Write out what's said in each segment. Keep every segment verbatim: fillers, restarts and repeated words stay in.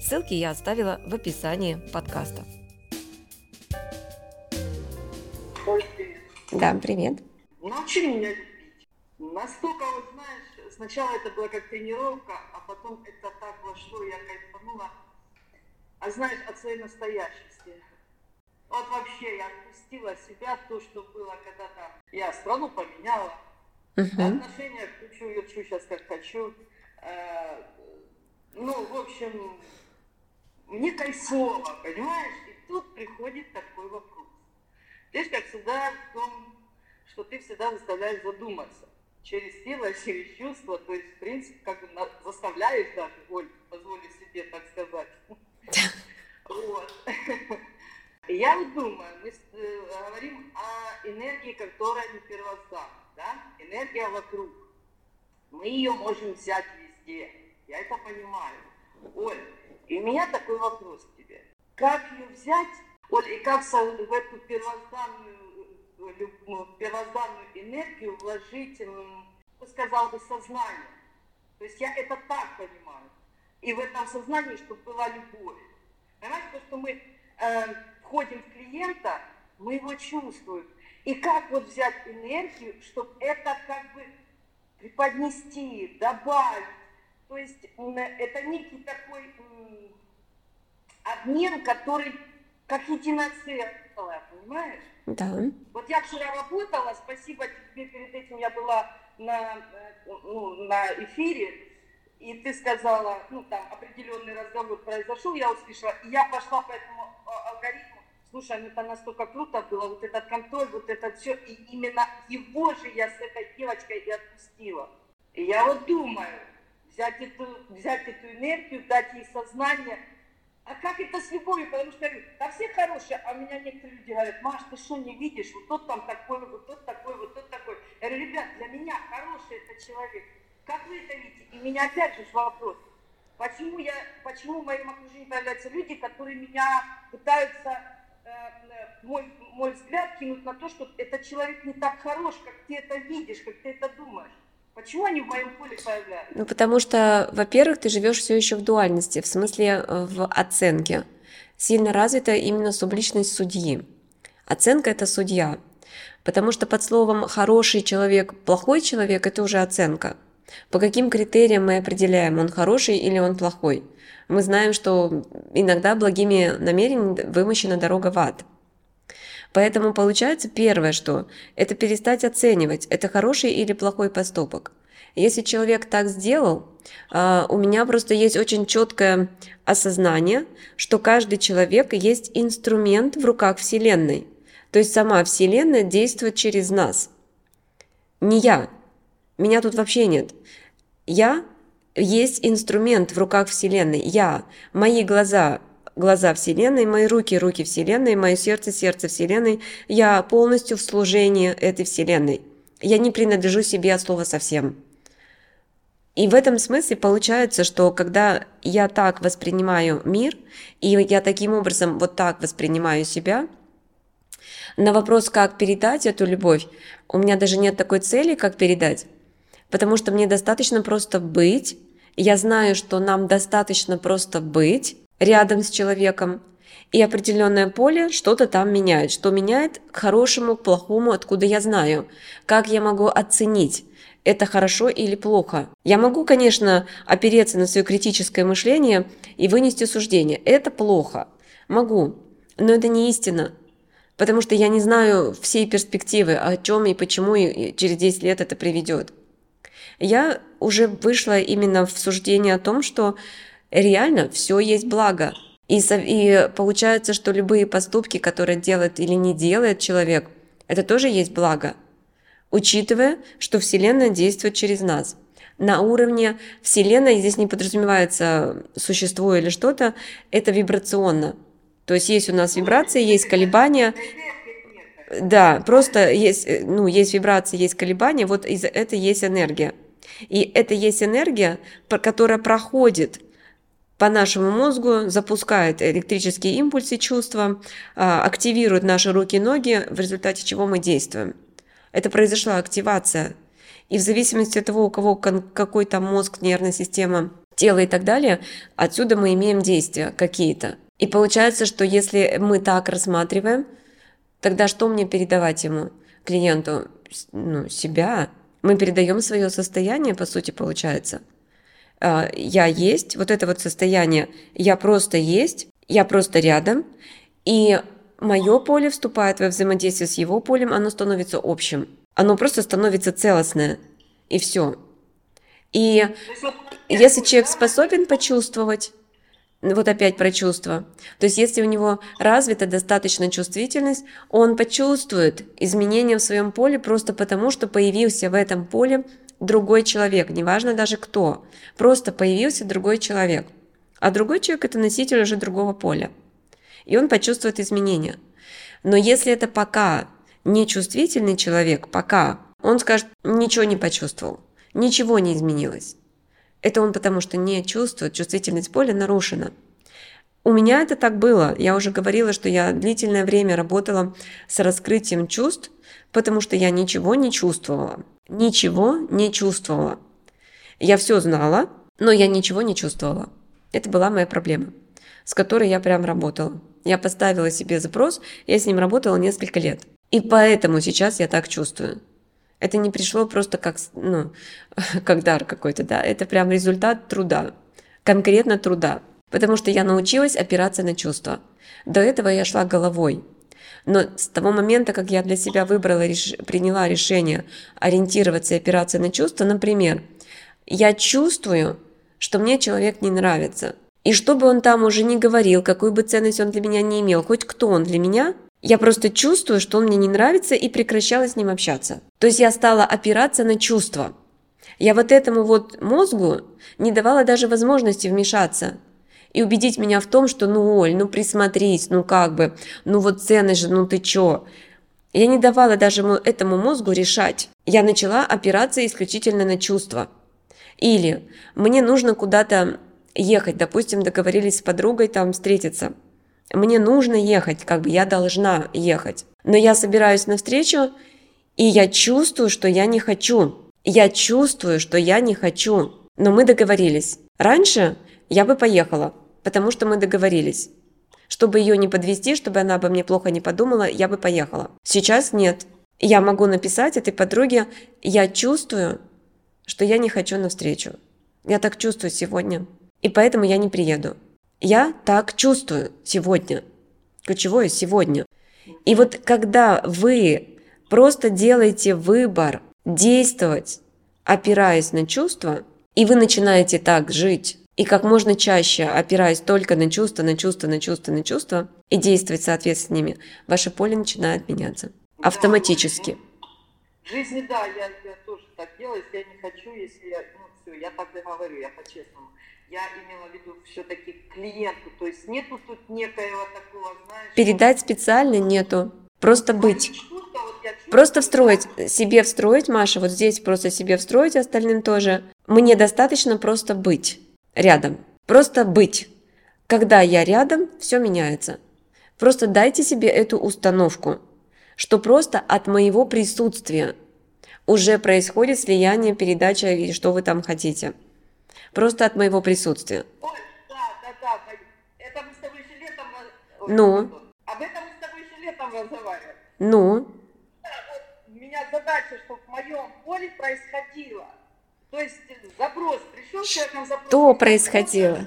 Ссылки я оставила в описании подкаста. Оль, привет. Да, привет. Научи меня любить. Настолько, вот знаешь, сначала это была как тренировка, а потом это так вошло, я кайфанула. А знаешь, от своей настоящести. Вот вообще я отпустила себя, то, что было когда-то. Я страну поменяла. Uh-huh. Отношения кручу, верчу сейчас как хочу. Э-э- ну, в общем, мне кайфово, понимаешь? И тут приходит такой вопрос. Ты же, как всегда, в том, что ты всегда заставляешь задуматься. Через тело, через чувства, то есть, в принципе, как заставляешь даже, Оль, позволю себе так сказать. Вот. Я вот думаю, мы говорим о энергии, которая не первозданна, да? Энергия вокруг. Мы ее можем взять везде. Я это понимаю. Оль, и у меня такой вопрос к тебе. Как ее взять, Оль, и как в эту первозданную, первозданную энергию вложить, сказал бы, сознание? То есть я это так понимаю. И в этом сознании, чтобы была любовь. Понимаете, то, что мы э, входим в клиента, мы его чувствуем. И как вот взять энергию, чтобы это как бы преподнести, добавить. То есть это некий такой м, обмен, который как единое целое, понимаешь? Да. Вот я вчера работала, спасибо тебе, перед этим я была на, ну, на эфире. И ты сказала, ну там определенный разговор произошел, я услышала, и я пошла по этому алгоритму. Слушай, ну это настолько круто было, вот этот контроль, вот это все, и именно его же я с этой девочкой и отпустила. И я вот думаю, взять эту, взять эту энергию, дать ей сознание, а как это с любовью, потому что я говорю, да все хорошие, а у меня некоторые люди говорят, Маш, ты что не видишь, вот тот там такой, вот тот такой, вот тот такой. Я говорю, ребят, для меня хороший это человек. Как вы это видите? И меня опять же вопрос, почему, я, почему в моем окружении появляются люди, которые меня пытаются, э, мой, мой взгляд, кинуть на то, что этот человек не так хорош, как ты это видишь, как ты это думаешь. Почему они в моем поле появляются? Ну, потому что, во-первых, ты живешь все еще в дуальности, в смысле в оценке. Сильно развита именно субличность судьи. Оценка – это судья. Потому что под словом «хороший человек», «плохой человек» – это уже оценка. По каким критериям мы определяем, он хороший или он плохой? Мы знаем, что иногда благими намерениями вымощена дорога в ад. Поэтому получается первое, что это перестать оценивать, это хороший или плохой поступок. Если человек так сделал, у меня просто есть очень четкое осознание, что каждый человек есть инструмент в руках Вселенной. То есть сама Вселенная действует через нас, не я. Меня тут вообще нет. Я есть инструмент в руках Вселенной. Я, мои глаза, глаза Вселенной, мои руки, руки Вселенной, мое сердце, сердце Вселенной. Я полностью в служении этой Вселенной. Я не принадлежу себе от слова совсем. И в этом смысле получается, что когда я так воспринимаю мир, и я таким образом вот так воспринимаю себя, на вопрос, как передать эту любовь, у меня даже нет такой цели, как передать. Потому что мне достаточно просто быть, я знаю, что нам достаточно просто быть рядом с человеком, и определенное поле что-то там меняет, что меняет к хорошему, к плохому, откуда я знаю, как я могу оценить, это хорошо или плохо. Я могу, конечно, опереться на свое критическое мышление и вынести суждение, это плохо, могу, но это не истина. Потому что я не знаю всей перспективы, о чем и почему и через десять лет это приведет. Я уже вышла именно в суждение о том, что реально все есть благо. И, и получается, что любые поступки, которые делает или не делает человек, это тоже есть благо, учитывая, что Вселенная действует через нас. на уровне Вселенной, здесь не подразумевается существо или что-то, это вибрационно. То есть есть у нас вибрации, есть колебания. Да, просто есть, ну, есть вибрации, есть колебания, вот это есть энергия. И это есть энергия, которая проходит по нашему мозгу, запускает электрические импульсы, чувства, активирует наши руки и ноги, в результате чего мы действуем. Это произошла активация. И в зависимости от того, у кого какой там мозг, нервная система, тело и так далее, отсюда мы имеем действия какие-то. И получается, что если мы так рассматриваем, тогда что мне передавать ему, клиенту? Ну, себя. Мы передаем свое состояние, по сути, получается. Я есть, вот это вот состояние, я просто есть, я просто рядом, и мое поле вступает во взаимодействие с его полем, оно становится общим, оно просто становится целостное, и все. И если человек способен почувствовать, вот опять про чувства, то есть если у него развита достаточно чувствительность, он почувствует изменения в своем поле просто потому, что появился в этом поле другой человек, неважно даже кто, просто появился другой человек. А другой человек – это носитель уже другого поля, и он почувствует изменения. Но если это пока нечувствительный человек, пока он скажет, ничего не почувствовал, ничего не изменилось. Это он потому что не чувствует, чувствительность поля нарушена. У меня это так было. Я уже говорила, что я длительное время работала с раскрытием чувств, потому что я ничего не чувствовала. Ничего не чувствовала. Я все знала, но я ничего не чувствовала. Это была моя проблема, с которой я прям работала. Я поставила себе запрос, я с ним работала несколько лет. И поэтому сейчас я так чувствую. Это не пришло просто как, ну, как дар какой-то, да. Это прям результат труда, конкретно труда. Потому что я научилась опираться на чувства. До этого я шла головой. Но с того момента, как я для себя выбрала, реш... приняла решение ориентироваться и опираться на чувства, например, я чувствую, что мне человек не нравится. И что бы он там уже ни говорил, какую бы ценность он для меня не имел, хоть кто он для меня, я просто чувствую, что он мне не нравится, и прекращала с ним общаться. То есть я стала опираться на чувства. Я вот этому вот мозгу не давала даже возможности вмешаться и убедить меня в том, что ну, Оль, ну присмотрись, ну как бы, ну вот ценность же, ну ты чё. Я не давала даже этому мозгу решать. Я начала опираться исключительно на чувства. Или мне нужно куда-то ехать, допустим, договорились с подругой там встретиться. Мне нужно ехать, как бы я должна ехать. Но я собираюсь на встречу, и я чувствую, что я не хочу. Я чувствую, что я не хочу. Но мы договорились. Раньше я бы поехала, потому что мы договорились. Чтобы ее не подвести, чтобы она обо мне плохо не подумала, я бы поехала. Сейчас нет. Я могу написать этой подруге, я чувствую, что я не хочу на встречу. Я так чувствую сегодня, и поэтому я не приеду. Я так чувствую сегодня. Ключевое сегодня. И вот когда вы просто делаете выбор действовать, опираясь на чувства, и вы начинаете так жить, и как можно чаще опираясь только на чувства, на чувства, на чувства, на чувства, и действовать соответственно с ними, ваше поле начинает меняться. Автоматически. В жизни, да, я, я тоже так делаю, если я не хочу, если я, ну все, я так и говорю, я по-честному. Я имела в виду все-таки клиенту, то есть нету тут некоего такого, знаешь... Передать специально нету, просто быть. Чувства, вот чувствую, просто встроить, да? Себе встроить, Маша, вот здесь просто себе встроить, остальным тоже. Мне достаточно просто быть рядом, просто быть. Когда я рядом, все меняется. Просто дайте себе эту установку, что просто от моего присутствия уже происходит слияние, передача и что вы там хотите. Просто от моего присутствия. Ой, да, да, да. Это мы с тобой еще летом... Ну? Об этом мы с тобой еще летом разговаривали. Ну? Да, вот у меня задача, чтобы в моем поле происходило. То есть запрос пришел к человеку... Запрос, что происходило?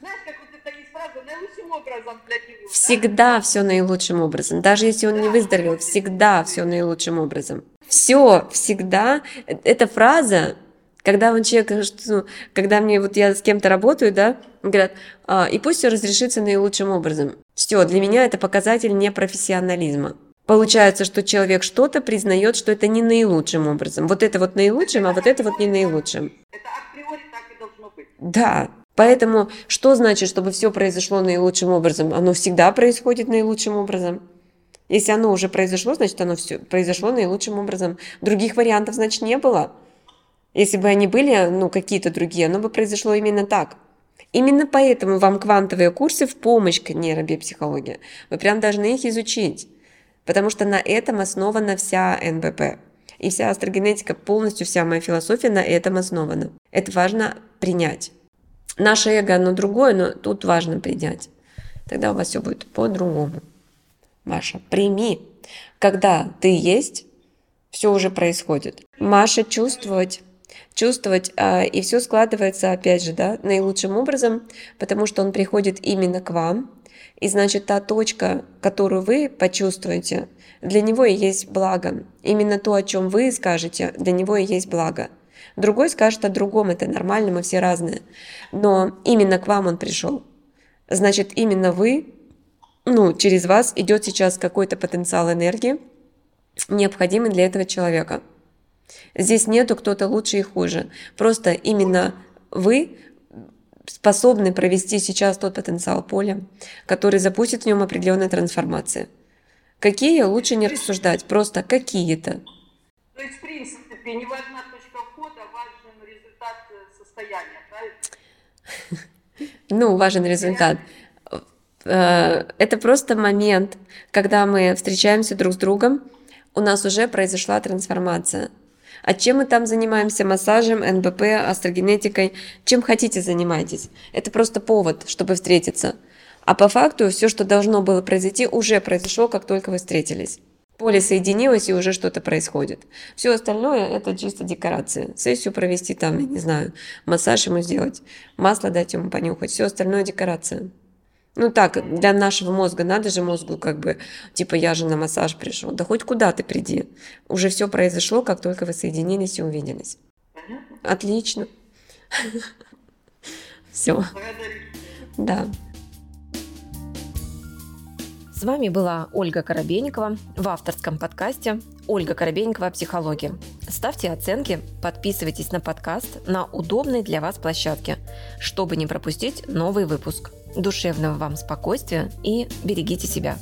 Знаешь, как вот это не сразу, наилучшим образом для него. Всегда да? Все наилучшим образом. Даже если он да, не выздоровел, всегда все наилучшим образом. Все, всегда. Эта фраза... Когда он человек, ну, когда мне вот я с кем-то работаю, да, говорят, а, и пусть все разрешится наилучшим образом. Все, для меня это показатель непрофессионализма. Получается, что человек что-то признает, что это не наилучшим образом. Вот это вот наилучшим, а вот это вот не наилучшим. Это априори так и должно быть. Да. Поэтому что значит, чтобы все произошло наилучшим образом? Оно всегда происходит наилучшим образом. Если оно уже произошло, значит, оно все произошло наилучшим образом. Других вариантов, значит, не было. Если бы они были, ну, какие-то другие, оно бы произошло именно так. Именно поэтому вам квантовые курсы в помощь к нейробиопсихологии. Вы прям должны их изучить, потому что на этом основана вся эн вэ пэ. И вся астрогенетика, полностью вся моя философия на этом основана. Это важно принять. Наше эго, оно другое, но тут важно принять. Тогда у вас все будет по-другому. Маша, прими. Когда ты есть, все уже происходит. Маша, чувствовать. Чувствовать, и все складывается, опять же, да, наилучшим образом, потому что он приходит именно к вам. И значит, та точка, которую вы почувствуете, для него и есть благо. Именно то, о чем вы скажете, для него и есть благо. Другой скажет о другом, это нормально, мы все разные. Но именно к вам он пришел. Значит, именно вы, ну, через вас идет сейчас какой-то потенциал энергии, необходимый для этого человека. Здесь нету кто-то лучше и хуже. Просто именно вы способны провести сейчас тот потенциал поля, который запустит в нем определенные трансформации. Какие, лучше не рассуждать, просто какие-то. То есть, в принципе, не важна точка входа, важен результат состояния, правильно? Ну, важен результат. Это просто момент, когда мы встречаемся друг с другом, у нас уже произошла трансформация. А чем мы там занимаемся? Массажем, эн вэ пэ, астрогенетикой? Чем хотите, занимайтесь. Это просто повод, чтобы встретиться. А по факту все, что должно было произойти, уже произошло, как только вы встретились. Поле соединилось, и уже что-то происходит. Все остальное – это чисто декорация. Сессию провести там, я не знаю, массаж ему сделать, масло дать ему понюхать. Все остальное – декорация. Ну так, для нашего мозга, надо же мозгу как бы, типа, я же на массаж пришел. Да хоть куда ты приди. Уже все произошло, как только вы соединились и увиделись. Понятно? Отлично. Все. Да. С вами была Ольга Коробейникова в авторском подкасте «Ольга Коробейникова о психологии». Ставьте оценки, подписывайтесь на подкаст на удобной для вас площадке, чтобы не пропустить новый выпуск. Душевного вам спокойствия и берегите себя.